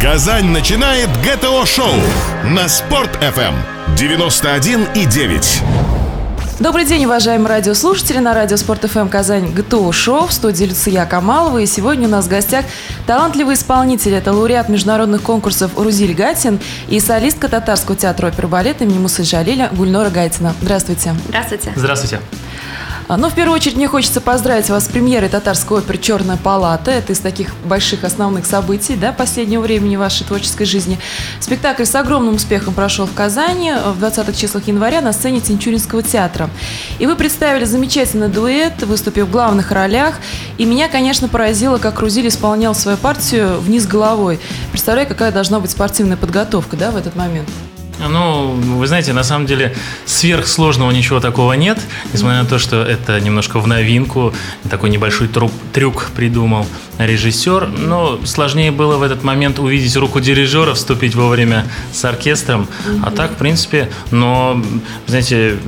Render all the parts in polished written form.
Казань начинает ГТО-Шоу на Спорт-ФМ 91,9. Добрый день, уважаемые радиослушатели. На радио Спорт-ФМ Казань ГТО-Шоу в студии Люция Камалова. И сегодня у нас в гостях талантливый исполнитель. Это лауреат международных конкурсов Рузиль Гатин и солистка Татарского театра оперы-балета имени Мусы Жалиля Гульнора Гатина. Здравствуйте. Здравствуйте. Здравствуйте. Но в первую очередь мне хочется поздравить вас с премьерой татарской оперы «Черная палата». Это из таких больших основных событий, да, последнего времени вашей творческой жизни. Спектакль с огромным успехом прошел в Казани в 20-х числах января на сцене Тинчуринского театра. И вы представили замечательный дуэт, выступив в главных ролях. И меня, конечно, поразило, как Рузиль исполнял свою партию «Вниз головой». Представляю, какая должна быть спортивная подготовка, да, в этот момент. Ну, вы знаете, на самом деле сверхсложного ничего такого нет, несмотря на то, что это немножко в новинку, такой небольшой трюк придумал режиссер, но сложнее было в этот момент увидеть руку дирижера, вступить вовремя с оркестром, а так, в принципе, но, знаете,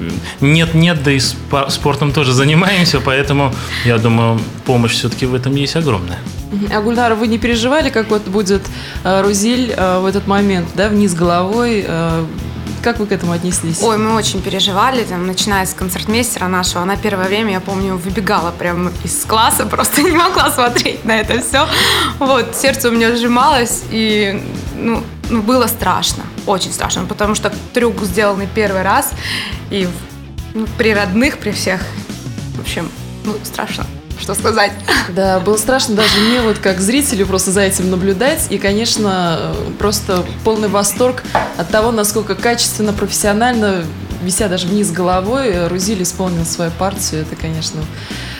нет-нет, да и спортом тоже занимаемся, поэтому, я думаю, помощь все-таки в этом есть огромная. А, Гульнара, вы не переживали, как вот будет Рузиль в этот момент, да, вниз головой? Как вы к этому отнеслись? Ой, мы очень переживали, там, начиная с концертмейстера нашего. Она первое время, я помню, выбегала прямо из класса, просто не могла смотреть на это все. Вот, сердце у меня сжималось, и, ну, было страшно, очень страшно, потому что трюк сделанный первый раз, и при родных, при всех, в общем, ну, страшно. Что сказать? Да, было страшно даже мне, вот как зрителю, просто за этим наблюдать. И, конечно, просто полный восторг от того, насколько качественно, профессионально, вися даже вниз головой, Рузиль исполнил свою партию. Это, конечно,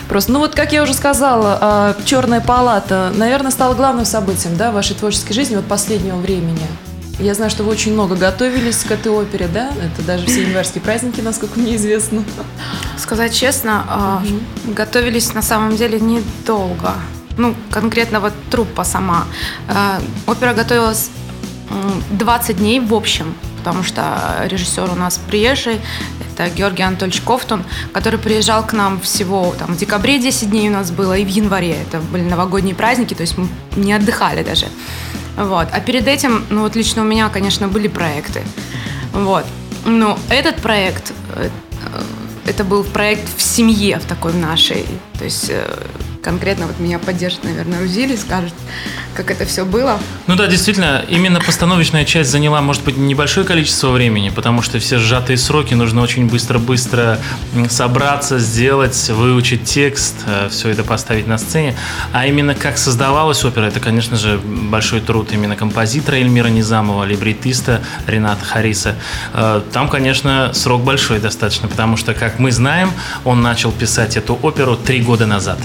просто... Ну вот, как я уже сказала, «Черная палата», наверное, стала главным событием, да, вашей творческой жизни вот последнего времени. Я знаю, что вы очень много готовились к этой опере, да? Это даже все январские праздники, насколько мне известно. Сказать честно, готовились на самом деле недолго. Ну, конкретно вот труппа сама. Опера готовилась 20 дней в общем, потому что режиссер у нас приезжий, это Георгий Анатольевич Ковтун, который приезжал к нам всего там, в декабре 10 дней у нас было, и в январе. Это были новогодние праздники, то есть мы не отдыхали даже. Вот. А перед этим, ну вот лично у меня, конечно, были проекты. Вот. Но этот проект, это был проект в семье, в такой нашей. То есть конкретно вот меня поддержит, наверное, Рузиль, скажет, как это все было. Ну да, действительно, именно постановочная часть заняла, может быть, небольшое количество времени, потому что все сжатые сроки, нужно очень быстро-быстро собраться, сделать, выучить текст, все это поставить на сцене. А именно как создавалась опера, это, конечно же, большой труд именно композитора Эльмира Низамова, либретиста Рената Хариса. Там, конечно, срок большой достаточно, потому что, как мы знаем, он начал писать эту оперу 3 года назад.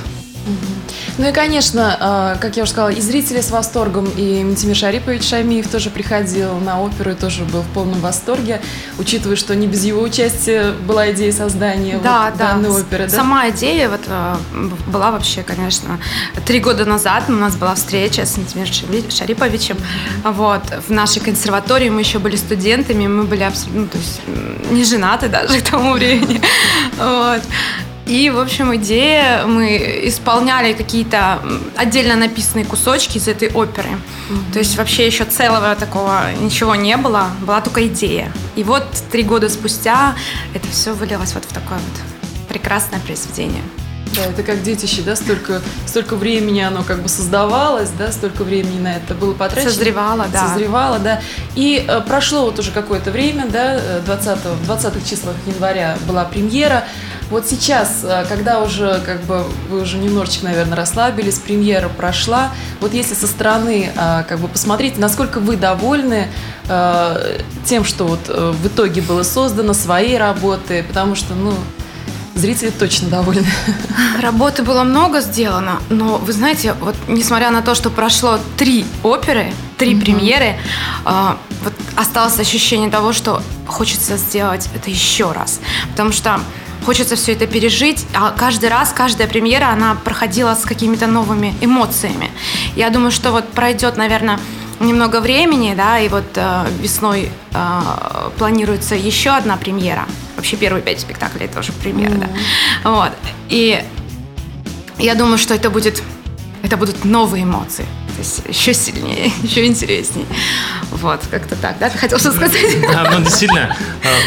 Ну и, конечно, как я уже сказала, и зрители с восторгом, и Минтимер Шарипович Шамиев тоже приходил на оперу и тоже был в полном восторге, учитывая, что не без его участия была идея создания данной оперы. Да? Сама идея вот была вообще, конечно, 3 года назад у нас была встреча с Минтимером Шариповичем. Вот, в нашей консерватории мы еще были студентами, мы были абсолютно, ну, то есть, не женаты даже к тому времени. Вот. И, в общем, идея, мы исполняли какие-то отдельно написанные кусочки из этой оперы. Mm-hmm. То есть вообще еще целого такого ничего не было, была только идея. И вот 3 года спустя это все вылилось вот в такое вот прекрасное произведение. Да, это как детище, да, столько времени оно как бы создавалось, да, столько времени на это было потрачено. Созревало, да. И прошло вот уже какое-то время, да, в 20-х числах января была премьера. Вот сейчас, когда уже, как бы, вы уже немножечко, наверное, расслабились, премьера прошла, вот если со стороны, как бы, посмотреть, насколько вы довольны тем, что вот в итоге было создано, своей работы, потому что, ну... Зрители точно довольны. Работы было много сделано, но, вы знаете, вот несмотря на то, что прошло 3 оперы, 3 премьеры, вот осталось ощущение того, что хочется сделать это еще раз. Потому что хочется все это пережить, а каждый раз, каждая премьера, она проходила с какими-то новыми эмоциями. Я думаю, что вот пройдет, наверное, немного времени, да, и вот весной планируется еще одна премьера. Вообще первые 5 спектаклей это уже премьера, да. Вот. И я думаю, что это будут новые эмоции. становитесь еще сильнее, еще интереснее. Вот, как-то так, да, ты хотел что сказать? Да, ну, действительно,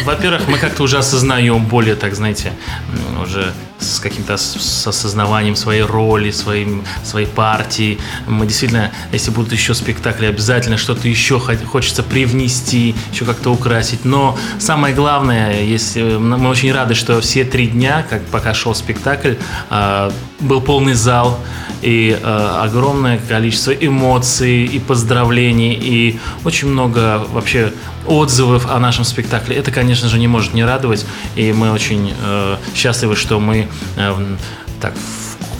во-первых, мы как-то уже осознаем более, так, знаете, уже с каким-то осознаванием своей роли, своей партии. Мы действительно, если будут еще спектакли, обязательно что-то еще хочется привнести, еще как-то украсить. Но самое главное, мы очень рады, что все 3 дня, пока шел спектакль, был полный зал и огромное количество эмоций и поздравлений, и очень много вообще отзывов о нашем спектакле. Это, конечно же, не может не радовать, и мы очень счастливы, что мы так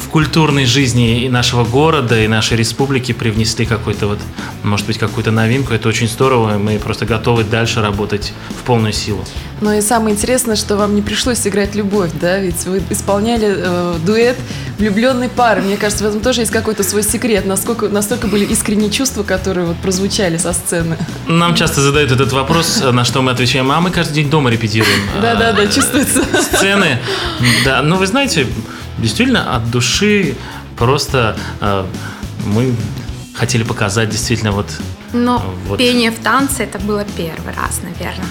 в культурной жизни и нашего города, и нашей республики привнесли какой-то вот, может быть, какую-то новинку. Это очень здорово, и мы просто готовы дальше работать в полную силу. Ну и самое интересное, что вам не пришлось играть любовь, да? Ведь вы исполняли дуэт влюбленной пары. Мне кажется, в этом тоже есть какой-то свой секрет. Настолько были искренние чувства, которые вот прозвучали со сцены. Нам часто задают этот вопрос, на что мы отвечаем: а мы каждый день дома репетируем. Да, чувствуется. Сцены. Да, ну вы знаете, действительно от души просто мы хотели показать действительно вот... Но вот. Пение в танце это было первый раз, наверное,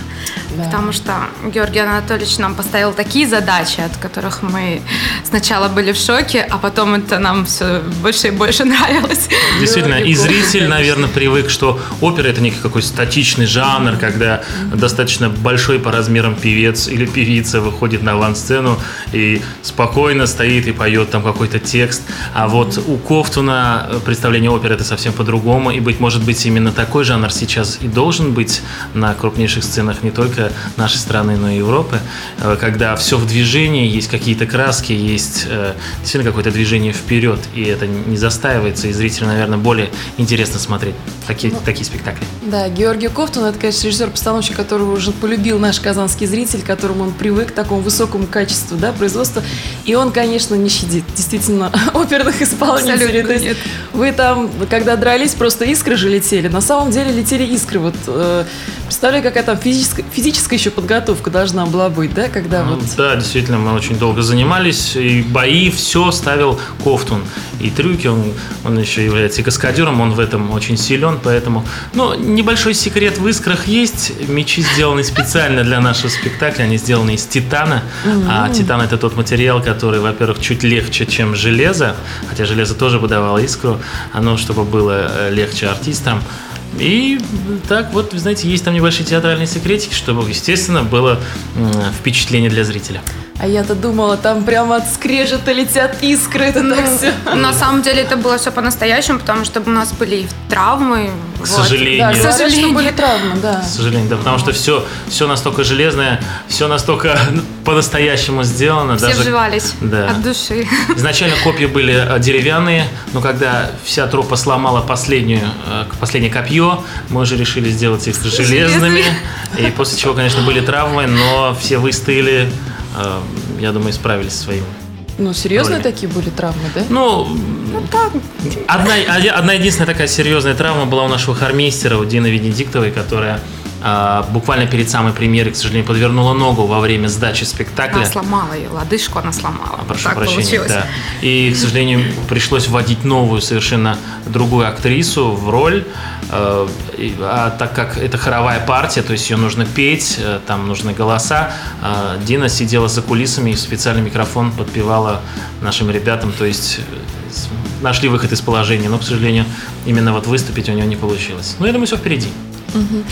да. Потому что Георгий Анатольевич нам поставил такие задачи, от которых мы сначала были в шоке, а потом это нам все больше и больше нравилось. Действительно, и зритель, наверное, привык, что опера это некий какой статичный жанр, когда достаточно большой по размерам певец или певица выходит на авансцену и спокойно стоит и поет там какой-то текст. А вот у Ковтуна представление оперы это совсем по-другому, и, быть может быть, именно такой жанр сейчас и должен быть на крупнейших сценах не только нашей страны, но и Европы, когда все в движении, есть какие-то краски, есть действительно какое-то движение вперед, и это не застаивается, и зрителю, наверное, более интересно смотреть такие спектакли. Да, Георгий Ковтун, это, конечно, режиссер-постановщик, которого уже полюбил наш казанский зритель, к которому он привык к такому высокому качеству, да, производства, и он, конечно, не щадит, действительно, оперных исполнителей. То есть вы там, когда дрались, просто искры же летели. На самом деле летели искры. Вот, представляю, какая там физическая еще подготовка должна была быть, да? Когда вот... Да, действительно, мы очень долго занимались, и бои все ставил Ковтун. И трюки, он еще является и каскадером, он в этом очень силен, поэтому... Ну, небольшой секрет в искрах есть. Мечи сделаны специально для нашего спектакля, они сделаны из титана. А титан – это тот материал, который, во-первых, чуть легче, чем железо, хотя железо тоже выдавало искру, оно, чтобы было легче артистам. И так вот, вы знаете, есть там небольшие театральные секретики, чтобы, естественно, было впечатление для зрителя. А я-то думала, там прямо от скрежета летят искры, это так все. На самом деле это было все по-настоящему, потому что у нас были травмы. К сожалению. Да, к сожалению, были травмы, да. К сожалению, да, потому что все настолько железное, все настолько по-настоящему сделано. Все даже, вживались, да, от души. Изначально копья были деревянные, но когда вся труппа сломала последнее копье, мы уже решили сделать их железными. И после чего, конечно, были травмы, но все выстояли. Я думаю, справились со своим. Ну, серьезные такие были травмы, да? Ну так. Одна единственная такая серьезная травма была у нашего хормейстера, у Дины Венедиктовой, которая буквально перед самой премьерой, к сожалению, подвернула ногу во время сдачи спектакля. Она сломала ее, лодыжку она сломала. Прошу прощения, да. И, к сожалению, пришлось вводить новую, совершенно другую актрису в роль. А так как это хоровая партия, то есть ее нужно петь, там нужны голоса, Дина сидела за кулисами и в специальный микрофон подпевала нашим ребятам, то есть нашли выход из положения, но, к сожалению, именно вот выступить у нее не получилось. Но я думаю, все впереди. Угу.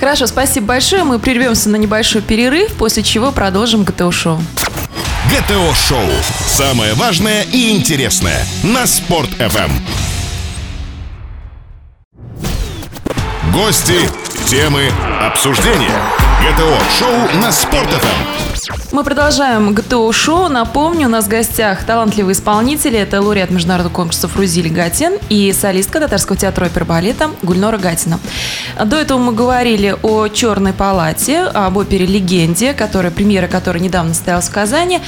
Хорошо, спасибо большое. Мы прервемся на небольшой перерыв, после чего продолжим ГТО-шоу. ГТО-шоу. Самое важное и интересное на Спорт-ФМ. Гости, темы, обсуждения. ГТО-шоу на Спорт-ФМ. Мы продолжаем ГТО-шоу. Напомню, у нас в гостях талантливые исполнители. Это лауреат международных конкурсов Рузиль Гатин и солистка Татарского театра оперы-балета Гульнора Гатина. До этого мы говорили о «Черной палате», об опере «Легенде», премьера которой недавно состоялась в Казани,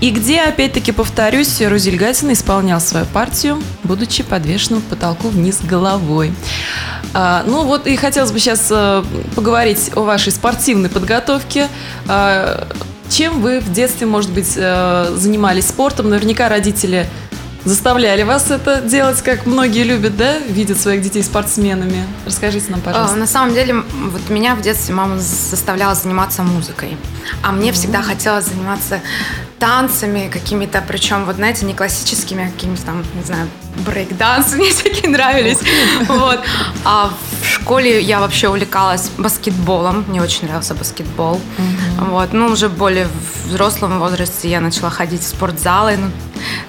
и где, опять-таки повторюсь, Рузиль Гатин исполнял свою партию, будучи подвешенным к потолку вниз головой. Ну вот и хотелось бы сейчас поговорить о вашей спортивной подготовке. Чем вы в детстве, может быть, занимались спортом? Наверняка родители Заставляли вас это делать, как многие любят, да? Видят своих детей спортсменами. Расскажите нам, пожалуйста. На самом деле, вот меня в детстве мама заставляла заниматься музыкой. А мне всегда хотелось заниматься танцами какими-то, причем, вот знаете, не классическими, а какими-то там, не знаю, брейк-дансы мне всякие нравились. Вот. А в школе я вообще увлекалась баскетболом. Мне очень нравился баскетбол. Вот. Ну, уже более в взрослом возрасте я начала ходить в спортзалы,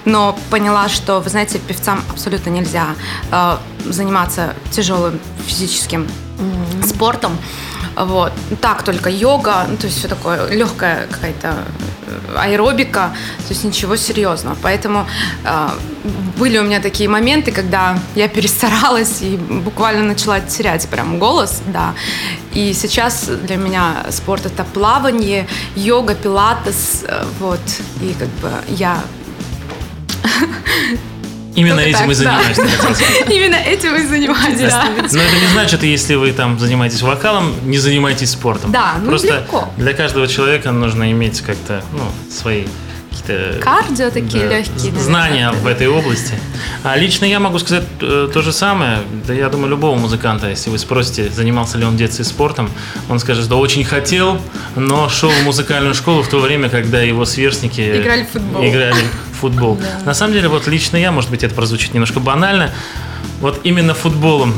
но поняла, что, вы знаете, певцам абсолютно нельзя заниматься тяжелым физическим спортом. Вот. Так только йога, ну, то есть все такое легкая какая-то аэробика, то есть ничего серьезного. Поэтому были у меня такие моменты, когда я перестаралась и буквально начала терять прям голос, да. И сейчас для меня спорт — это плавание, йога, пилатес, вот. И как бы я... Именно этим и занимаешься. Именно этим и занимаешься, да. Но это не значит, если вы там занимаетесь вокалом, не занимайтесь спортом. Да, ну просто легко. Для каждого человека нужно иметь как-то, ну, свои какие-то... Кардио такие, да, легкие. Знания, да, в этой области. А лично я могу сказать то же самое. Да, я думаю, любого музыканта, если вы спросите, занимался ли он в детстве спортом, он скажет, что очень хотел, но шел в музыкальную школу в то время, когда его сверстники... Играли в футбол. Футбол. Да. На самом деле, вот лично я, может быть, это прозвучит немножко банально, вот именно футболом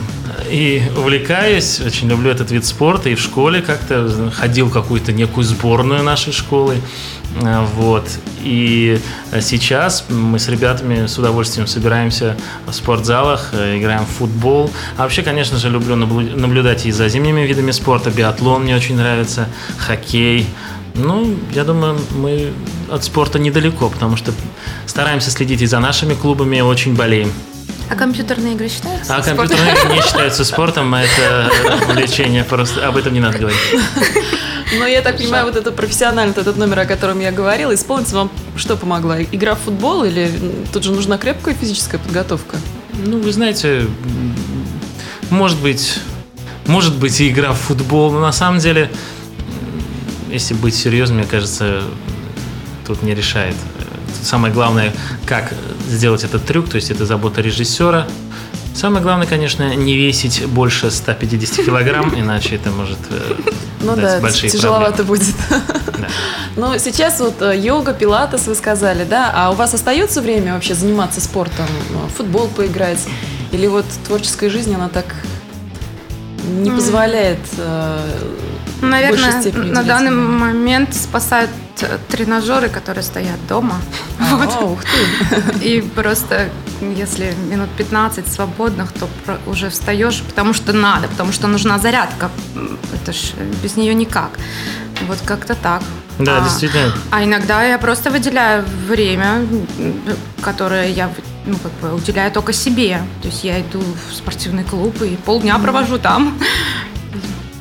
и увлекаюсь, очень люблю этот вид спорта, и в школе как-то ходил в какую-то некую сборную нашей школы, вот, и сейчас мы с ребятами с удовольствием собираемся в спортзалах, играем в футбол, а вообще, конечно же, люблю наблюдать и за зимними видами спорта, биатлон мне очень нравится, хоккей. Ну, я думаю, мы от спорта недалеко, потому что стараемся следить и за нашими клубами, очень болеем. А компьютерные игры считаются спортом? А компьютерные игры не считаются спортом, это увлечение, просто об этом не надо говорить. Но я так понимаю, вот это профессионально, этот номер, о котором я говорила, исполнится вам что помогла? Игра в футбол или тут же нужна крепкая физическая подготовка? Ну, вы знаете, может быть и игра в футбол, но на самом деле... Если быть серьезным, мне кажется, тут не решает. Самое главное, как сделать этот трюк, то есть это забота режиссера. Самое главное, конечно, не весить больше 150 килограмм, иначе это может дать большие тяжеловато проблемы. Тяжеловато будет. Да. Но сейчас вот йога, пилатес, вы сказали, да? А у вас остается время вообще заниматься спортом? Футбол поиграть? Или вот творческая жизнь, она так не позволяет... Наверное, на данный момент спасают тренажеры, которые стоят дома. Ух ты! И просто, если минут 15 свободных, то уже встаешь, потому что надо, потому что нужна зарядка. Это ж без нее никак. Вот как-то так. Да, действительно. А иногда я просто выделяю время, которое я... Ну, как бы уделяю только себе. То есть я иду в спортивный клуб и полдня провожу там.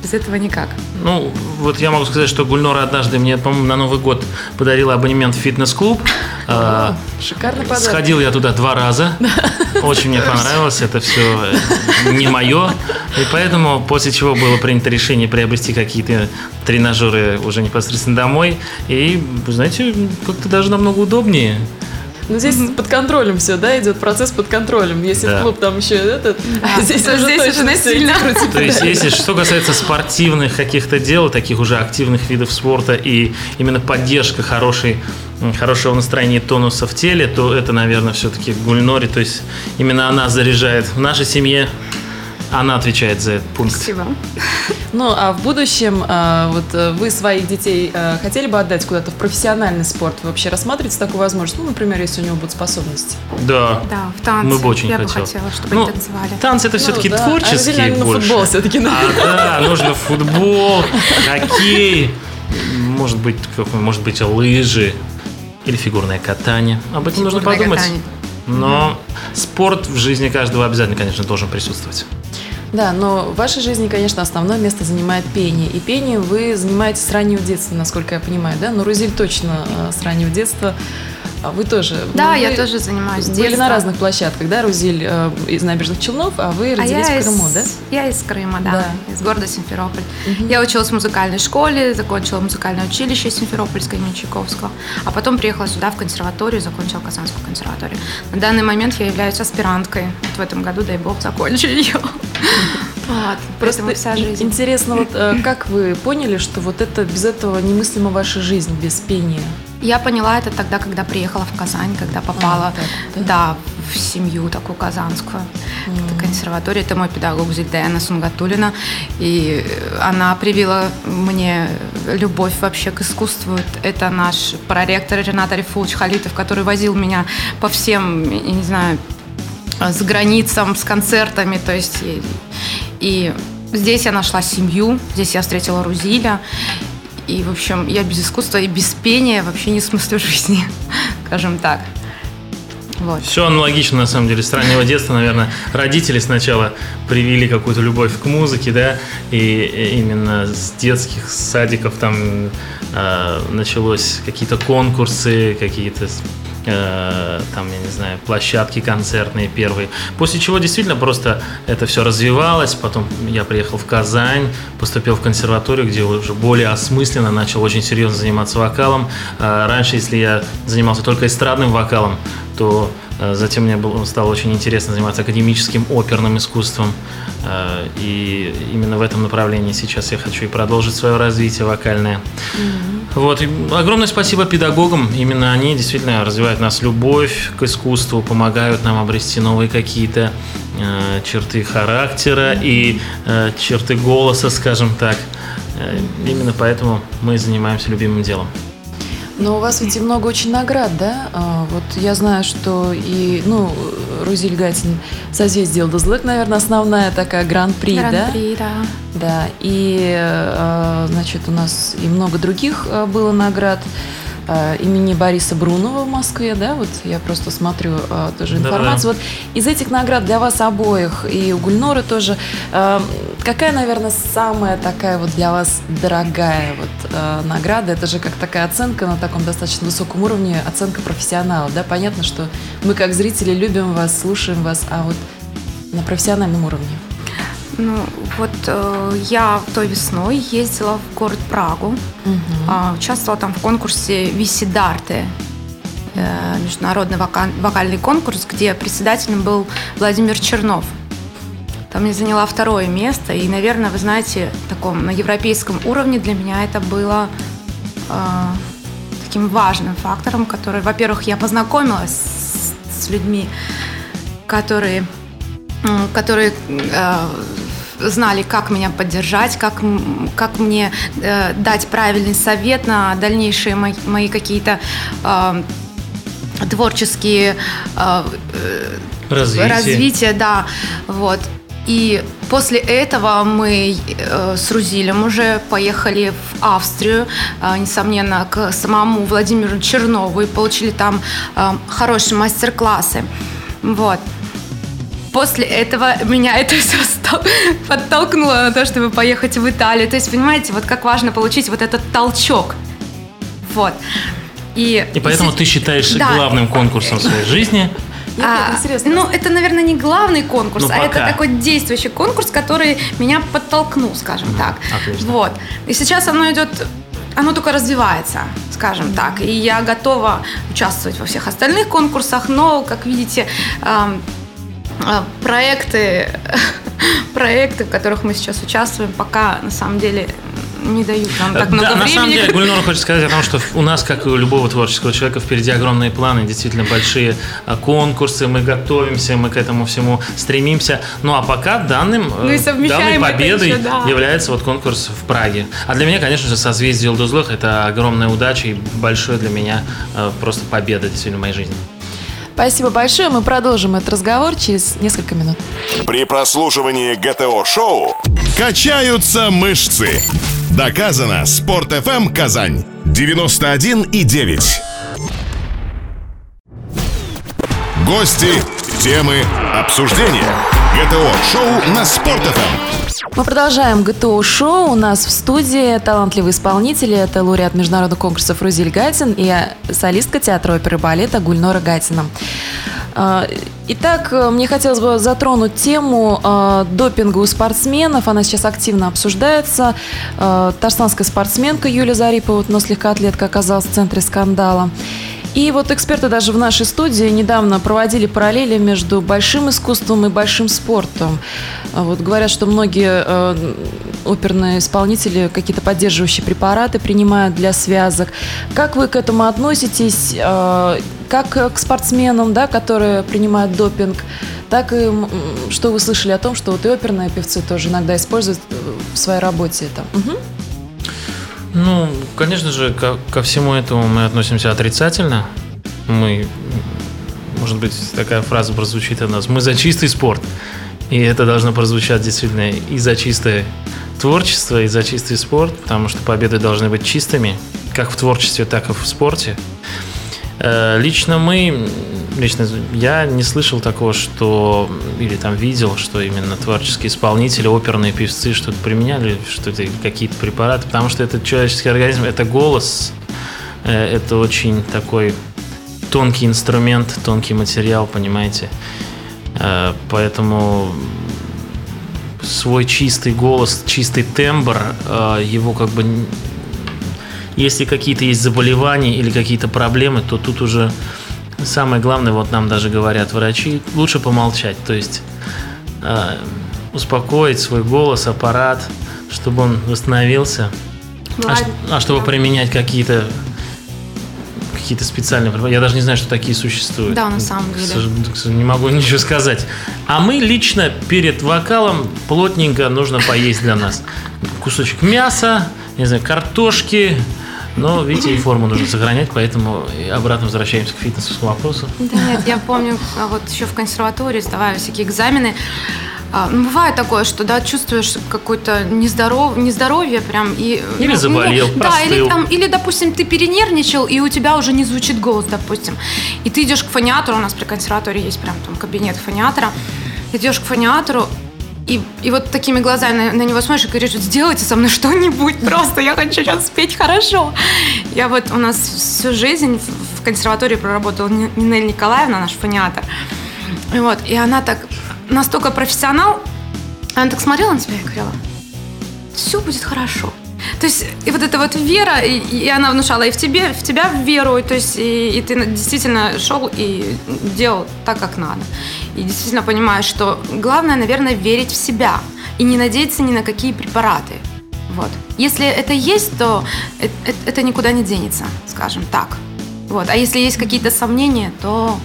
Без этого никак. Ну, вот я могу сказать, что Гульнора однажды мне, по-моему, на Новый год подарила абонемент в фитнес-клуб. Шикарный подарок. Сходил я туда 2 раза. Очень мне понравилось. Это все не мое. И поэтому, после чего было принято решение приобрести какие-то тренажеры уже непосредственно домой. И, знаете, как-то даже намного удобнее. Ну, здесь под контролем все, да, идет процесс под контролем. Если клуб там еще этот, здесь уже насильно. То есть, если что касается спортивных каких-то дел, таких уже активных видов спорта и именно поддержка хорошего настроения, тонуса в теле, то это, наверное, все-таки Гульнори. То есть, именно она заряжает в нашей семье. Она отвечает за этот пункт. Спасибо. Ну, а в будущем вот вы своих детей хотели бы отдать куда-то в профессиональный спорт? Вы вообще рассматриваете такую возможность? Ну, например, если у него будут способности. Да. Да, в танцы. Мы бы очень хотели. Я бы хотела, чтобы они танцевали. Танцы — это все-таки творческие больше. Нужно футбол все-таки. Нужно футбол, хоккей, может быть, лыжи или фигурное катание. Об этом нужно подумать. Но спорт в жизни каждого обязательно, конечно, должен присутствовать. Да, но в вашей жизни, конечно, основное место занимает пение. И пением вы занимаетесь с раннего детства, насколько я понимаю, да? Но Рузиль точно с раннего детства А вы тоже? Да, ну, я тоже занимаюсь с детства. Были на разных площадках, да, Рузиль из Набережных Челнов, а вы родились в Крыму, да? Я из Крыма, да. из города Симферополь. Угу. Я училась в музыкальной школе, закончила музыкальное училище Симферопольское имени Чайковского, а потом приехала сюда в консерваторию, закончила Казанскую консерваторию. На данный момент я являюсь аспиранткой. Вот в этом году, дай бог, закончу ее. Вот, просто вся жизнь. Интересно, вот, как вы поняли, что вот это без этого немыслима ваша жизнь без пения? Я поняла это тогда, когда приехала в Казань, когда попала в семью такую казанскую. Mm-hmm. Это консерватория, это мой педагог Зильдаяна Сунгатуллина. И она привила мне любовь вообще к искусству. Это наш проректор Ренат Арифулович Халитов, который возил меня по всем, я не знаю, с границам, с концертами, то есть... И здесь я нашла семью, здесь я встретила Рузиля. И, в общем, я без искусства и без пения вообще не смыслю жизни, скажем так. Вот. Все аналогично, на самом деле, с раннего детства, наверное, родители сначала привили какую-то любовь к музыке, да, и именно с детских садиков там началось какие-то конкурсы, какие-то... там, я не знаю, площадки концертные первые, после чего действительно просто это все развивалось. Потом я приехал в Казань, поступил в консерваторию, где уже более осмысленно начал очень серьезно заниматься вокалом. Раньше, если я занимался только эстрадным вокалом, то затем мне стало очень интересно заниматься академическим оперным искусством. И именно в этом направлении сейчас я хочу и продолжить свое развитие вокальное. Mm-hmm. Вот. И огромное спасибо педагогам. Именно они действительно развивают нас любовь к искусству, помогают нам обрести новые какие-то черты характера mm-hmm. и черты голоса, скажем так. Именно поэтому мы занимаемся любимым делом. Но у вас ведь и много очень наград, да? Вот я знаю, что и, ну, Рузиль Гатин созвездил до злых, наверное, основная такая гран-при, да? Гран-при, да. Да, и, значит, у нас и много других было наград имени Бориса Брунова в Москве, да? Вот я просто смотрю тоже информацию. Да. Вот из этих наград для вас обоих и у Гульноры тоже, какая, наверное, самая такая вот для вас дорогая вот награда? Это же как такая оценка на таком достаточно высоком уровне, оценка профессионала, да? Понятно, что мы как зрители любим вас, слушаем вас, а вот на профессиональном уровне? Ну, вот я той весной ездила в город Прагу, участвовала там в конкурсе Vissi d'arte, международный вокальный конкурс, где председателем был Владимир Чернов. Там я заняла 2-е место, и, наверное, вы знаете, таком, на европейском уровне для меня это было таким важным фактором, который, во-первых, я познакомилась с людьми, которые знали, как меня поддержать, как мне дать правильный совет на дальнейшие мои какие-то творческие развития, да, вот. И после этого мы с Рузилем уже поехали в Австрию, несомненно, к самому Владимиру Чернову и получили там хорошие мастер-классы, вот. После этого меня это все подтолкнуло на то, чтобы поехать в Италию. То есть, понимаете, вот как важно получить вот этот толчок. Вот. И поэтому ты считаешь главным конкурсом своей жизни? Ну, это, наверное, не главный конкурс, это такой действующий конкурс, который меня подтолкнул, скажем так. Отлично. Вот. И сейчас оно только развивается, скажем так. И я готова участвовать во всех остальных конкурсах, но, как видите... Проекты, в которых мы сейчас участвуем, пока на самом деле не дают нам так много времени. На самом деле, Гульнора хочет сказать о том, что у нас, как и у любого творческого человека, впереди огромные планы, действительно большие конкурсы, мы готовимся, мы к этому всему стремимся. Ну а пока данной победой является вот конкурс в Праге. А для меня, конечно же, созвездие злых» — это огромная удача и большая для меня просто победа действительно в моей жизни. Спасибо большое. Мы продолжим этот разговор через несколько минут. При прослушивании ГТО-шоу качаются мышцы. Доказано. Спорт FM Казань 91,9. Гости, темы, обсуждения. ГТО-шоу на Спорт FM. Мы продолжаем ГТО-шоу. У нас в студии талантливые исполнители. Это лауреат международных конкурсов Рузиль Гатин и солистка театра оперы и балета Гульнора Гатина. Итак, мне хотелось бы затронуть тему допинга у спортсменов. Она сейчас активно обсуждается. Татарстанская спортсменка Юлия Зарипова, но слегкоатлетка, оказалась в центре скандала. И вот эксперты даже в нашей студии недавно проводили параллели между большим искусством и большим спортом. Вот говорят, что многие оперные исполнители какие-то поддерживающие препараты принимают для связок. Как вы к этому относитесь? Как к спортсменам, да, которые принимают допинг, так и что вы слышали о том, что вот и оперные певцы тоже иногда используют в своей работе это? Угу. Ну, конечно же, ко всему этому мы относимся отрицательно. Мы, может быть, такая фраза прозвучит у нас, мы за чистый спорт. И это должно прозвучать действительно и за чистое творчество, и за чистый спорт, потому что победы должны быть чистыми, как в творчестве, так и в спорте. Лично я не слышал такого, что, или там видел, что именно творческие исполнители, оперные певцы что-то применяли, что-то, какие-то препараты, потому что это человеческий организм, это голос, это очень такой тонкий инструмент, тонкий материал, понимаете, поэтому свой чистый голос, чистый тембр, его как бы... Если какие-то есть заболевания или какие-то проблемы, то тут уже самое главное, вот нам даже говорят врачи, лучше помолчать, то есть успокоить свой голос, аппарат, чтобы он восстановился, чтобы применять какие-то специальные препараты. Я даже не знаю, что такие существуют. Да, на самом деле. Не могу ничего сказать. А мы лично перед вокалом плотненько нужно поесть для нас. Кусочек мяса, не знаю, картошки. Но, видите, и форму нужно сохранять, поэтому обратно возвращаемся к фитнесовому вопросу. Да нет, я помню, вот еще в консерватории сдавали всякие экзамены. Бывает такое, что да, чувствуешь какое-то нездоровье прям. Или заболел, простыл. Да, или, допустим, ты перенервничал, и у тебя уже не звучит голос, допустим. И ты идешь к фониатору, у нас при консерватории есть прям там кабинет фониатора. Идешь к фониатору, и вот такими глазами на него смотришь и говоришь, сделайте со мной что-нибудь, просто я хочу сейчас спеть хорошо. Я вот у нас всю жизнь в консерватории проработала Нинель Николаевна, наш фониатор. И вот, и она так, настолько профессионал, она так смотрела на тебя и говорила, все будет хорошо. То есть и вот эта вот вера, и она внушала и в тебя веру, то есть и ты действительно шел и делал так, как надо. И действительно понимаешь, что главное, наверное, верить в себя и не надеяться ни на какие препараты. Вот. Если это есть, то это никуда не денется, скажем так. Вот. А если есть какие-то сомнения, то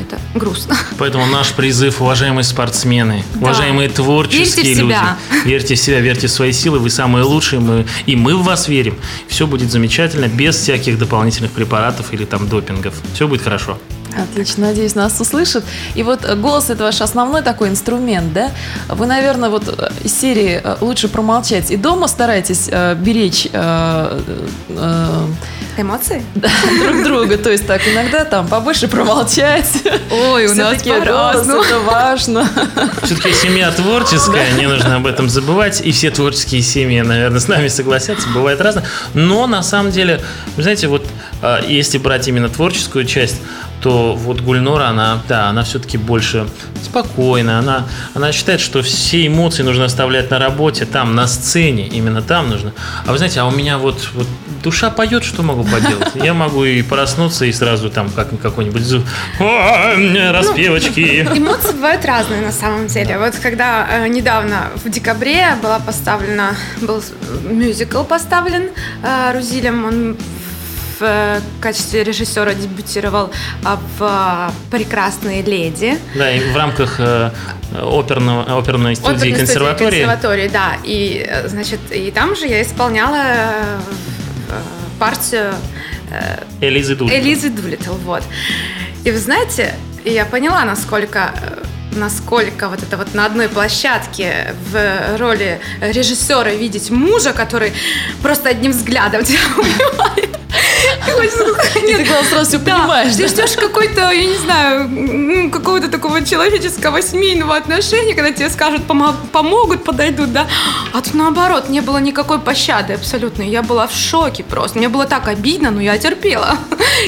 это грустно. Поэтому наш призыв, уважаемые спортсмены, уважаемые творческие люди, верьте в себя, верьте в свои силы, вы самые лучшие, и мы в вас верим. Все будет замечательно, без всяких дополнительных препаратов или там допингов. Все будет хорошо. Отлично, надеюсь, нас услышат. И вот голос – это ваш основной такой инструмент, да? Вы, наверное, вот из серии «Лучше промолчать» и дома стараетесь беречь… Эмоции? Да, друг друга. То есть так иногда там побольше промолчать. Ой, у нас голос, это важно. Все-таки семья творческая, не нужно об этом забывать. И все творческие семьи, наверное, с нами согласятся, бывает разное. Но на самом деле, вы знаете, вот если брать именно творческую часть, то вот Гульнора, она все-таки больше спокойна, она считает, что все эмоции нужно оставлять на работе, там, на сцене, именно там нужно. А вы знаете, а у меня вот душа поет, что могу поделать? Я могу и проснуться, и сразу там какой-нибудь звук, распевочки. Эмоции бывают разные на самом деле. Вот когда недавно в декабре был мюзикл поставлен Рузилем, он в качестве режиссера дебютировал в «Прекрасной леди». Да, и в рамках оперной студии консерватории. Да. И, значит, и там же я исполняла партию Элизы Дулиттл. Вот. И вы знаете, я поняла, насколько вот это вот на одной площадке в роли режиссера видеть мужа, который просто одним взглядом тебя убивает. Ты, главное, сразу все понимаешь. Ты ждешь какой-то, я не знаю, какого-то такого человеческого, семейного отношения, когда тебе скажут, помогут, подойдут, да. А тут наоборот, не было никакой пощады абсолютно. Я была в шоке просто. Мне было так обидно, но я терпела.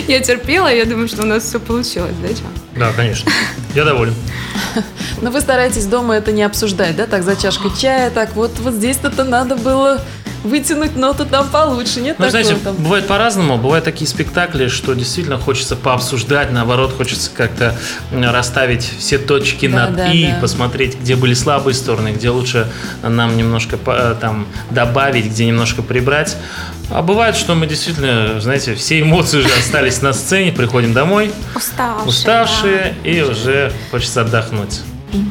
Я терпела, я думаю, что у нас все получилось, да, Чан? Да, конечно. Я доволен. Но вы стараетесь дома это не обсуждать, да? Так, за чашкой чая, так вот здесь-то надо было вытянуть ноту там получше, нет? Ну, знаете, там бывает по-разному. Бывают такие спектакли, что действительно хочется пообсуждать, наоборот, хочется как-то расставить все точки над «и», посмотреть, где были слабые стороны, где лучше нам немножко там добавить, где немножко прибрать. А бывает, что мы действительно, знаете, все эмоции уже остались на сцене, приходим домой, уставшие, да. И уже хочется отдохнуть.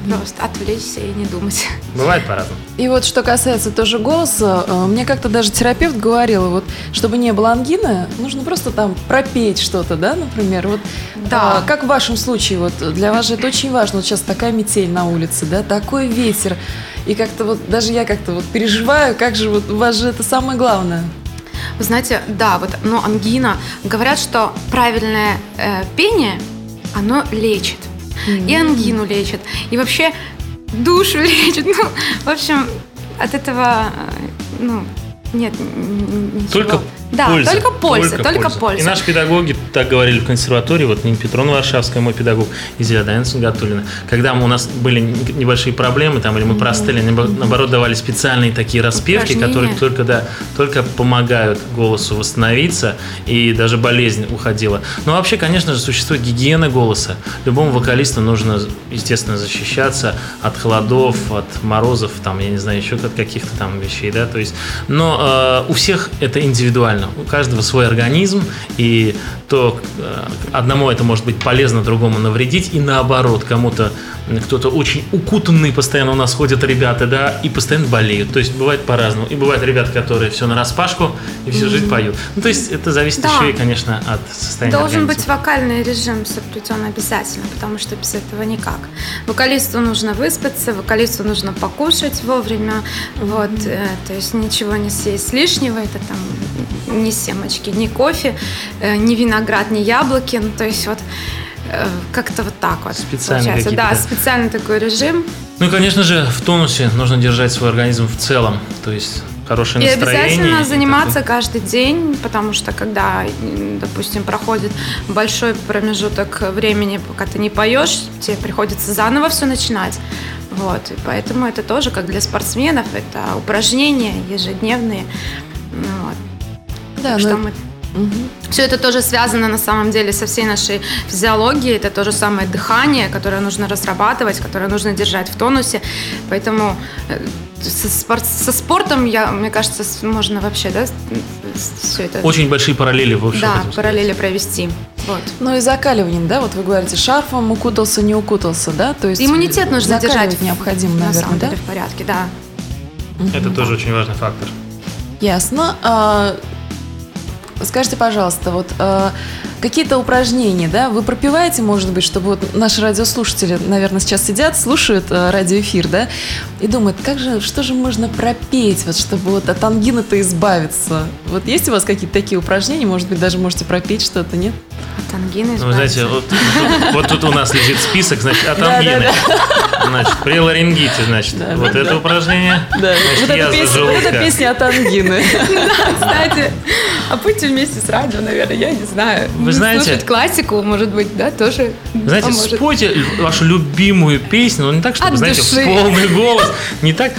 Просто отвлечься и не думать. Бывает по-разному. И вот что касается тоже голоса, мне как-то даже терапевт говорила, вот, чтобы не было ангины, нужно просто там пропеть что-то, да, например. Вот, да. Как в вашем случае, вот для вас же это очень важно. Вот сейчас такая метель на улице, да, такой ветер. И как-то вот даже я как-то вот переживаю, как же вот у вас же это самое главное. Вы знаете, да, вот, но ангина, говорят, что правильное пение, оно лечит. И ангину лечит, и вообще душу лечит. Ну, в общем, от этого, ну, нет ничего. Только польза. Только польза, только польза. И наши педагоги так говорили в консерватории, вот Нина Петровна Варшавская, мой педагог, Изия Дайнсен-Гатулина. Когда у нас были небольшие проблемы, там, или мы простыли, наоборот, давали специальные такие распевки, которые только помогают голосу восстановиться, и даже болезнь уходила. Но вообще, конечно же, существует гигиена голоса. Любому вокалисту нужно, естественно, защищаться от холодов, от морозов, там, я не знаю, еще от каких-то там вещей, да, то есть. Но у всех это индивидуально. У каждого свой организм, и то одному это может быть полезно, другому навредить, и наоборот, кому-то кто-то очень укутанный, постоянно у нас ходят ребята, да, и постоянно болеют. То есть бывает по-разному. И бывают ребята, которые все нараспашку и всю жизнь поют. Ну, то есть это зависит еще и, конечно, от состояния организма. Должен быть вокальный режим соблюден обязательно, потому что без этого никак. Вокалисту нужно выспаться, вокалисту нужно покушать вовремя, вот, то есть ничего не съесть лишнего, это там ни семечки, ни кофе, ни виноград, ни яблоки. Ну, то есть вот как-то вот так вот получается. Да, специальный такой режим. Ну и, конечно же, в тонусе нужно держать свой организм в целом. То есть хорошее настроение. И обязательно заниматься каждый день, потому что когда, допустим, проходит большой промежуток времени, пока ты не поешь, тебе приходится заново все начинать. Вот. И поэтому это тоже, как для спортсменов, это упражнения ежедневные. Вот. Да, что мы... Все это тоже связано на самом деле со всей нашей физиологией. Это то же самое дыхание, которое нужно разрабатывать, которое нужно держать в тонусе. Поэтому со спортом, мне кажется, можно вообще, да, все это... Очень большие параллели, в общем. Да, параллели провести. Вот. Ну и закаливание, да, вот вы говорите, шарфом укутался, не укутался, да? То есть иммунитет нужно держать необходимо, наверное, на самом деле, в порядке, да. Это тоже очень важный фактор. Ясно. Скажите, пожалуйста, вот какие-то упражнения, да, вы пропиваете, может быть, чтобы вот наши радиослушатели, наверное, сейчас сидят, слушают радиоэфир, да, и думают, что же можно пропеть, вот, чтобы вот от ангины-то избавиться? Вот есть у вас какие-то такие упражнения, может быть, даже можете пропеть что-то, нет? От ангины избавиться. Ну, знаете, вот тут у нас лежит список, значит, от ангины. Значит, при ларингите, значит, вот это упражнение. Вот эта песня от ангины. Кстати, а пойти вместе с радио, наверное, я не знаю. Вы знаете, слушать классику, может быть, да, тоже знаете, поможет. Спойте вашу любимую песню, но не так, чтобы, знаете, в полный голос, не так,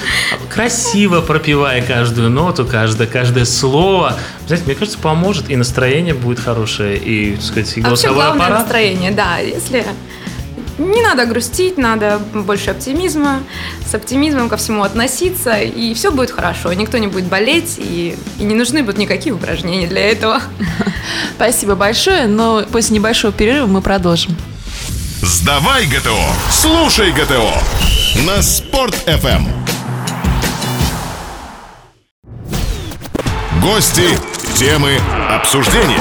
красиво пропевая каждую ноту, каждое слово. Знаете, мне кажется, поможет, и настроение будет хорошее, и, так сказать, и голосовой аппарат. А вообще главное настроение, да, если... Не надо грустить, надо больше оптимизма, с оптимизмом ко всему относиться, и все будет хорошо, никто не будет болеть, и не нужны будут никакие упражнения для этого. Спасибо большое, но после небольшого перерыва мы продолжим. Сдавай ГТО, слушай ГТО на Спорт.ФМ. Гости, темы, обсуждения.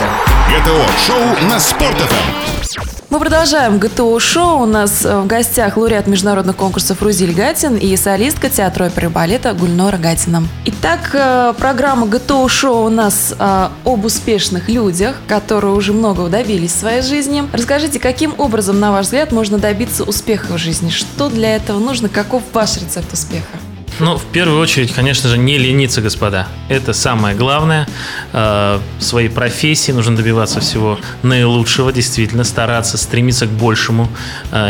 ГТО-шоу на Спорт.ФМ. Мы продолжаем ГТО-шоу. У нас в гостях лауреат международных конкурсов Рузиль Гатин и солистка театра оперы и балета Гульнора Гатина. Итак, программа ГТО-шоу у нас об успешных людях, которые уже многого добились в своей жизни. Расскажите, каким образом, на ваш взгляд, можно добиться успеха в жизни? Что для этого нужно? Каков ваш рецепт успеха? Ну, в первую очередь, конечно же, не лениться, господа. Это самое главное. В своей профессии нужно добиваться всего наилучшего, действительно, стараться, стремиться к большему,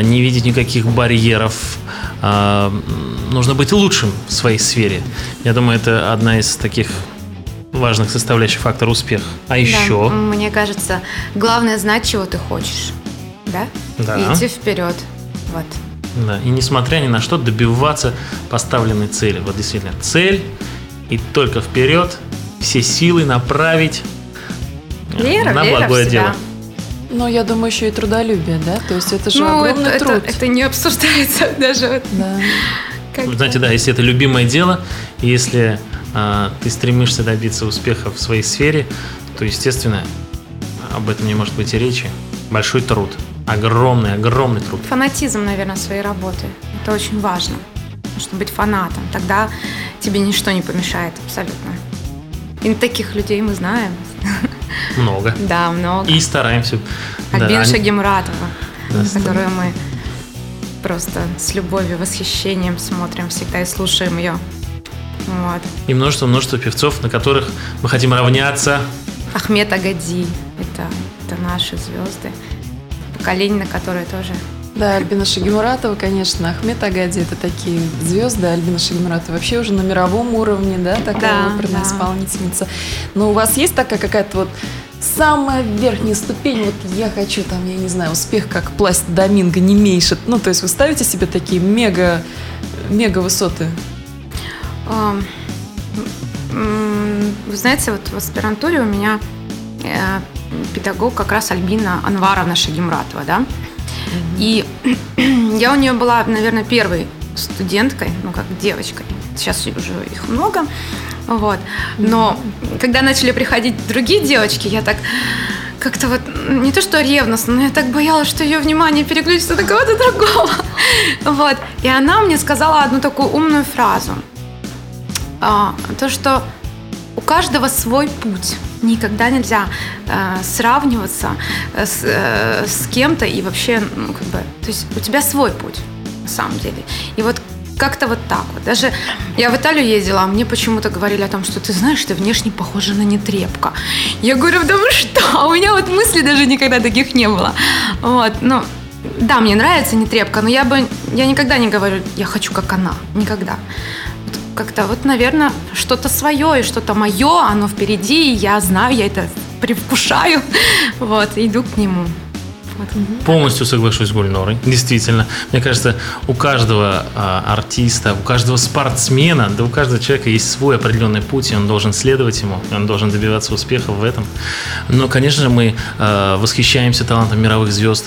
не видеть никаких барьеров. Нужно быть лучшим в своей сфере. Я думаю, это одна из таких важных составляющих факторов успеха. А еще... Да, мне кажется, главное знать, чего ты хочешь. Да? Да. И идти вперед. Вот. Да, и несмотря ни на что добиваться поставленной цели. Вот действительно цель, и только вперед, все силы направить на благое дело. Но я думаю, еще и трудолюбие, да? То есть это же огромный труд. Это не обсуждается даже. Да. Знаете, да, если это любимое дело, если ты стремишься добиться успеха в своей сфере, то, естественно, об этом не может быть и речи. Большой труд. Огромный труд. Фанатизм, наверное, своей работы. Это очень важно, чтобы быть фанатом. Тогда тебе ничто не помешает абсолютно. И таких людей мы знаем. Много. Да, много. И стараемся. Альбина Шагимуратова, которую мы просто с любовью, восхищением смотрим всегда и слушаем ее. Вот. И множество певцов, на которых мы хотим равняться. Ахмед Агадзе. Это наши звезды. Поколение, на которое тоже. Да, Альбина Шагимуратова, конечно, Ахмед Агадзе, это такие звезды. Альбина Шагимуратова вообще уже на мировом уровне, да, такая выбранная исполнительница. Но у вас есть такая какая-то вот самая верхняя ступень, вот я хочу там, я не знаю, успех как Пласидо Доминго, не меньше. Ну, то есть вы ставите себе такие мега высоты? Вы знаете, вот в аспирантуре у меня педагог как раз Альбина Анваровна Шагимуратова, да? И я у нее была, наверное, первой студенткой, ну, как девочкой. Сейчас уже их много, вот. Но когда начали приходить другие девочки, я так как-то вот, не то что ревностно, но я так боялась, что ее внимание переключится на кого-то другого. Вот. И она мне сказала одну такую умную фразу. То, что у каждого свой путь. Никогда нельзя сравниваться с кем-то и вообще, ну, как бы, то есть у тебя свой путь, на самом деле. И вот как-то вот так вот. Даже я в Италию ездила, а мне почему-то говорили о том, что ты знаешь, ты внешне похожа на Нетребко. Я говорю, да вы что? А у меня вот мыслей даже никогда таких не было. Вот, ну, да, мне нравится Нетребко, но я никогда не говорю, я хочу как она, никогда. Как-то вот, наверное, что-то свое и что-то мое, оно впереди, и я знаю, я это привкушаю, вот, иду к нему. Вот. Полностью соглашусь с Гульнорой, действительно. Мне кажется, у каждого артиста, у каждого спортсмена, да у каждого человека есть свой определенный путь, и он должен следовать ему, он должен добиваться успеха в этом. Но, конечно же, мы восхищаемся талантом мировых звезд.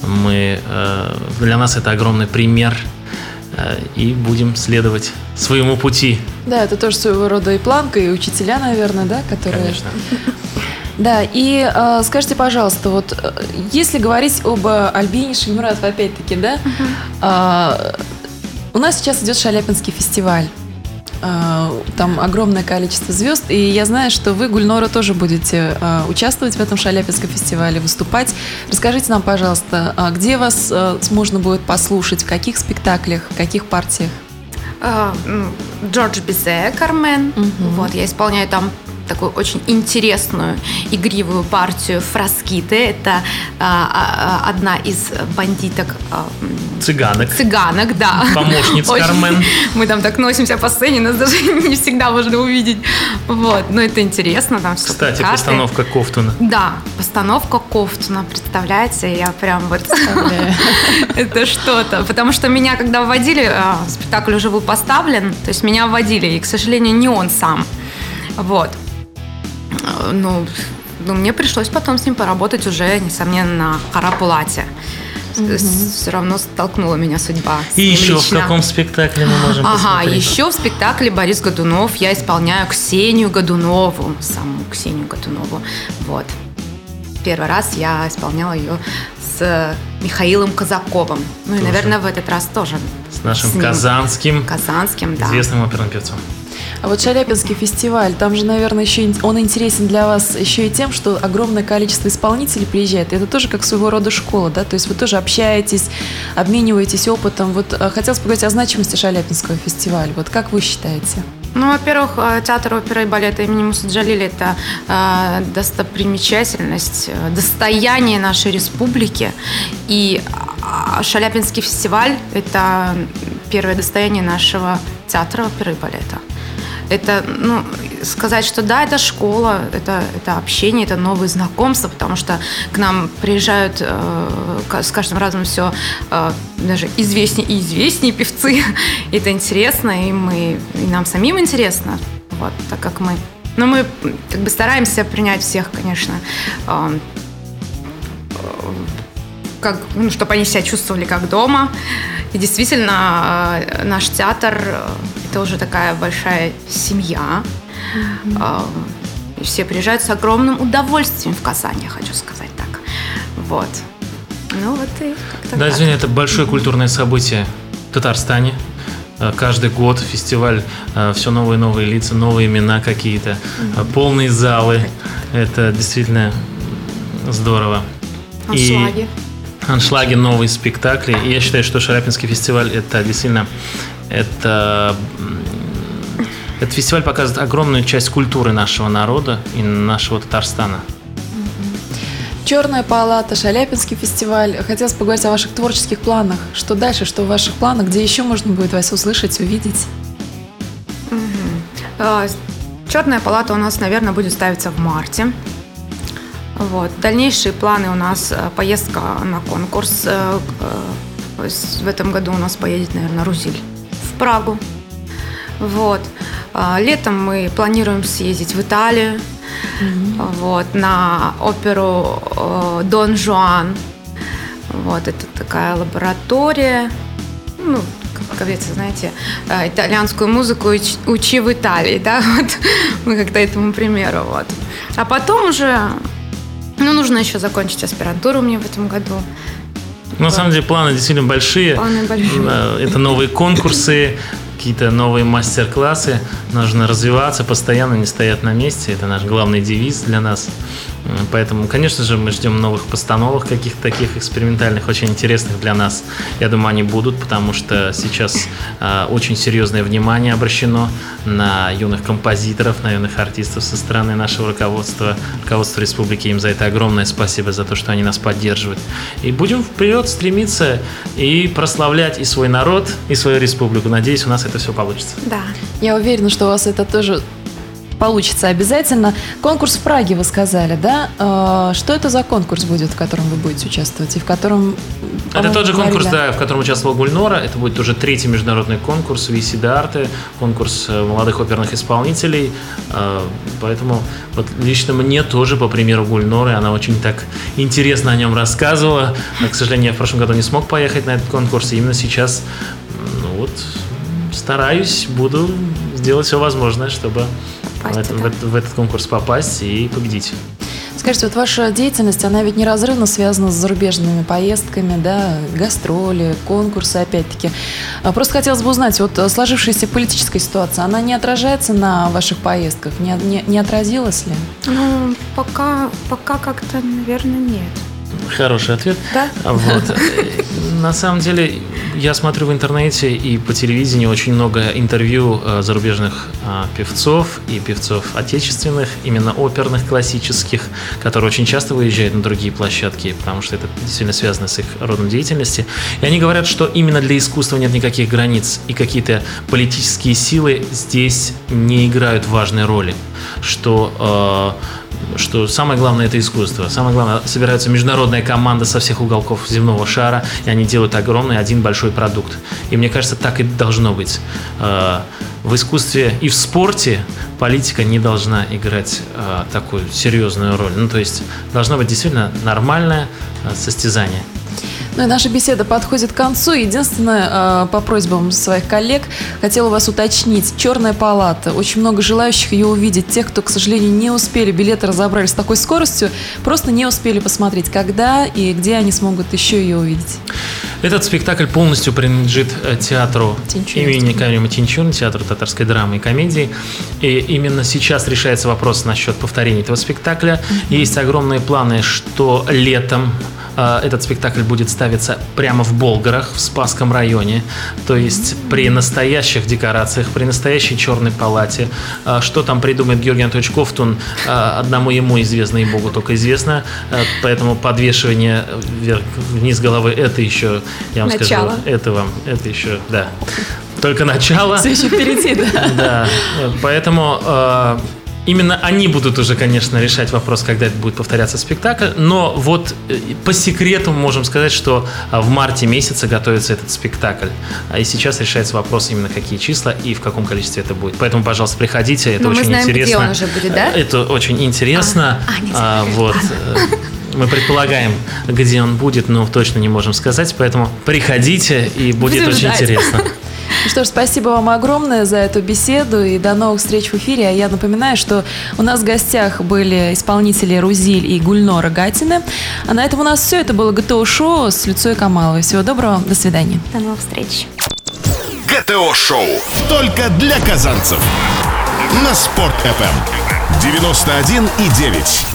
Для нас это огромный пример. И будем следовать своему пути. Да, это тоже своего рода и планка, и учителя, наверное, да, которые... Конечно. Да, и скажите, пожалуйста, вот если говорить об Альбине Шагимуратовой, опять-таки, да, у нас сейчас идет Шаляпинский фестиваль. Там огромное количество звезд, и я знаю, что вы, Гульнора, тоже будете участвовать в этом Шаляпинском фестивале, выступать. Расскажите нам, пожалуйста, где вас можно будет послушать, в каких спектаклях, в каких партиях? Джордж Бизе, «Кармен». Вот, я исполняю там такую очень интересную игривую партию «Фроскиты». Это одна из бандиток. Цыганок, да. Помощниц Кармен. Мы там так носимся по сцене, нас даже не всегда можно увидеть. Вот, но это интересно. Там все. Кстати, карты. Постановка Ковтуна. Да, постановка Ковтуна, представляете, я прям вот... Это что-то. Потому что меня, когда вводили, спектакль уже был поставлен, то есть меня вводили, и, к сожалению, не он сам. Вот. Ну, мне пришлось потом с ним поработать уже, несомненно, на Карапулате. Все равно столкнула меня судьба. И еще лично. В каком спектакле мы можем посмотреть? Ага, еще в спектакле Борис Годунов я исполняю Ксению Годунову, саму Ксению Годунову. Вот. Первый раз я исполняла ее с Михаилом Казаковым. Ну и, тоже, наверное, в этот раз тоже. С нашим казанским, да, известным оперным певцом. А вот Шаляпинский фестиваль, там же, наверное, еще он интересен для вас еще и тем, что огромное количество исполнителей приезжает. Это тоже как своего рода школа, да? То есть вы тоже общаетесь, обмениваетесь опытом. Вот хотелось поговорить о значимости Шаляпинского фестиваля. Вот как вы считаете? Ну, во-первых, театр оперы и балета имени Мусы Жалиля – это достопримечательность, достояние нашей республики. И Шаляпинский фестиваль – это первое достояние нашего театра оперы и балета. Это, ну, сказать, что да, это школа, это общение, это новые знакомства, потому что к нам приезжают с каждым разом все даже известнее и известнее певцы. Это интересно, и нам самим интересно, вот, так как мы... Но мы как бы стараемся принять всех, конечно, как, ну, чтобы они себя чувствовали как дома. И действительно, наш театр – это уже такая большая семья. Mm-hmm. И все приезжают с огромным удовольствием в Казань, я хочу сказать так. Вот. Ну вот и как-то да, извини, это большое культурное событие в Татарстане. Каждый год фестиваль, все новые и новые лица, новые имена какие-то, полные залы. Это действительно здорово. Аншлаги. Аншлаги, новые спектакли. И я считаю, что Шаляпинский фестиваль – это действительно… Этот фестиваль показывает огромную часть культуры нашего народа и нашего Татарстана. Черная палата, Шаляпинский фестиваль. Хотелось поговорить о ваших творческих планах. Что дальше, что в ваших планах? Где еще можно будет вас услышать, увидеть? Черная палата у нас, наверное, будет ставиться в марте. Вот. Дальнейшие планы у нас – поездка на конкурс. В этом году у нас поедет, наверное, Рузиль в Прагу. Вот. Летом мы планируем съездить в Италию, mm-hmm. вот, на оперу «Дон Жуан». Вот. Это такая лаборатория. Ну, как говорится, знаете, итальянскую музыку учи в Италии. Да? Вот. Мы как-то этому примеру. Вот. А потом уже… Ну, нужно еще закончить аспирантуру мне в этом году. На самом деле планы действительно большие. Планы большие. Это новые конкурсы, какие-то новые мастер-классы. Нужно развиваться, постоянно не стоять на месте. Это наш главный девиз для нас. Поэтому, конечно же, мы ждем новых постановок, каких-то таких экспериментальных, очень интересных для нас. Я думаю, они будут, потому что сейчас очень серьезное внимание обращено на юных композиторов, на юных артистов со стороны нашего руководства республики. Им за это огромное спасибо, за то, что они нас поддерживают. И будем вперед стремиться и прославлять и свой народ, и свою республику. Надеюсь, у нас это все получится. Да, я уверена, что у вас это тоже получится обязательно. Конкурс в Праге, вы сказали, да? Что это за конкурс будет, в котором вы будете участвовать? И в котором… Это тот же конкурс, да, в котором участвовала Гульнора. Это будет уже третий международный конкурс Vissi d'arte, конкурс молодых оперных исполнителей. Поэтому вот лично мне тоже, по примеру Гульноры, она очень так интересно о нем рассказывала. К сожалению, я в прошлом году не смог поехать на этот конкурс. И именно сейчас, ну вот, стараюсь, буду делать все возможное, чтобы… В этот конкурс попасть и победить. Скажите, вот ваша деятельность, она ведь неразрывно связана с зарубежными поездками, да, гастроли, конкурсы, опять-таки. Просто хотелось бы узнать, вот сложившаяся политическая ситуация, она не отражается на ваших поездках? Не отразилась ли? Ну, пока как-то, наверное, нет. Хороший ответ. Да? Вот. На самом деле, я смотрю в интернете и по телевидению очень много интервью зарубежных певцов и певцов отечественных, именно оперных, классических, которые очень часто выезжают на другие площадки, потому что это действительно связано с их родом деятельности. И они говорят, что именно для искусства нет никаких границ, и какие-то политические силы здесь не играют важной роли, что самое главное – это искусство. Самое главное – собирается международная команда со всех уголков земного шара, и они делают огромный один большой продукт. И мне кажется, так и должно быть. В искусстве и в спорте политика не должна играть такую серьезную роль. Ну, то есть должно быть действительно нормальное состязание. Ну и наша беседа подходит к концу. Единственное, по просьбам своих коллег, хотела вас уточнить. Черная палата. Очень много желающих ее увидеть. Тех, кто, к сожалению, не успели, билеты разобрали с такой скоростью, просто не успели посмотреть, когда и где они смогут еще ее увидеть. Этот спектакль полностью принадлежит театру имени Кармена Тинчурина, театру татарской драмы и комедии. И именно сейчас решается вопрос насчет повторения этого спектакля. Есть огромные планы, что летом этот спектакль будет ставиться прямо в Болгарах, в Спасском районе. То есть при настоящих декорациях, при настоящей черной палате. Что там придумает Георгий Анатольевич Ковтун, одному ему известно и Богу только известно. Поэтому подвешивание вверх-вниз головы — это еще, я вам начало. Скажу, это еще, да, только начало. Все еще впереди, да. Да, поэтому... Именно они будут уже, конечно, решать вопрос, когда это будет повторяться спектакль. Но вот по секрету можем сказать, что в марте месяце готовится этот спектакль. И сейчас решается вопрос именно, какие числа и в каком количестве это будет. Поэтому, пожалуйста, приходите, это очень интересно. Мы знаем, где он уже будет, да? Это очень интересно. Вот. Мы предполагаем, где он будет, но точно не можем сказать. Поэтому приходите, и будет очень интересно. Ну что ж, спасибо вам огромное за эту беседу и до новых встреч в эфире. А я напоминаю, что у нас в гостях были исполнители Рузиль и Гульнора Гатина. А на этом у нас все. Это было ГТО-шоу с Люцией Камаловой. Всего доброго. До свидания. До новых встреч. ГТО-шоу. Только для казанцев. На Спорт FM 91,9.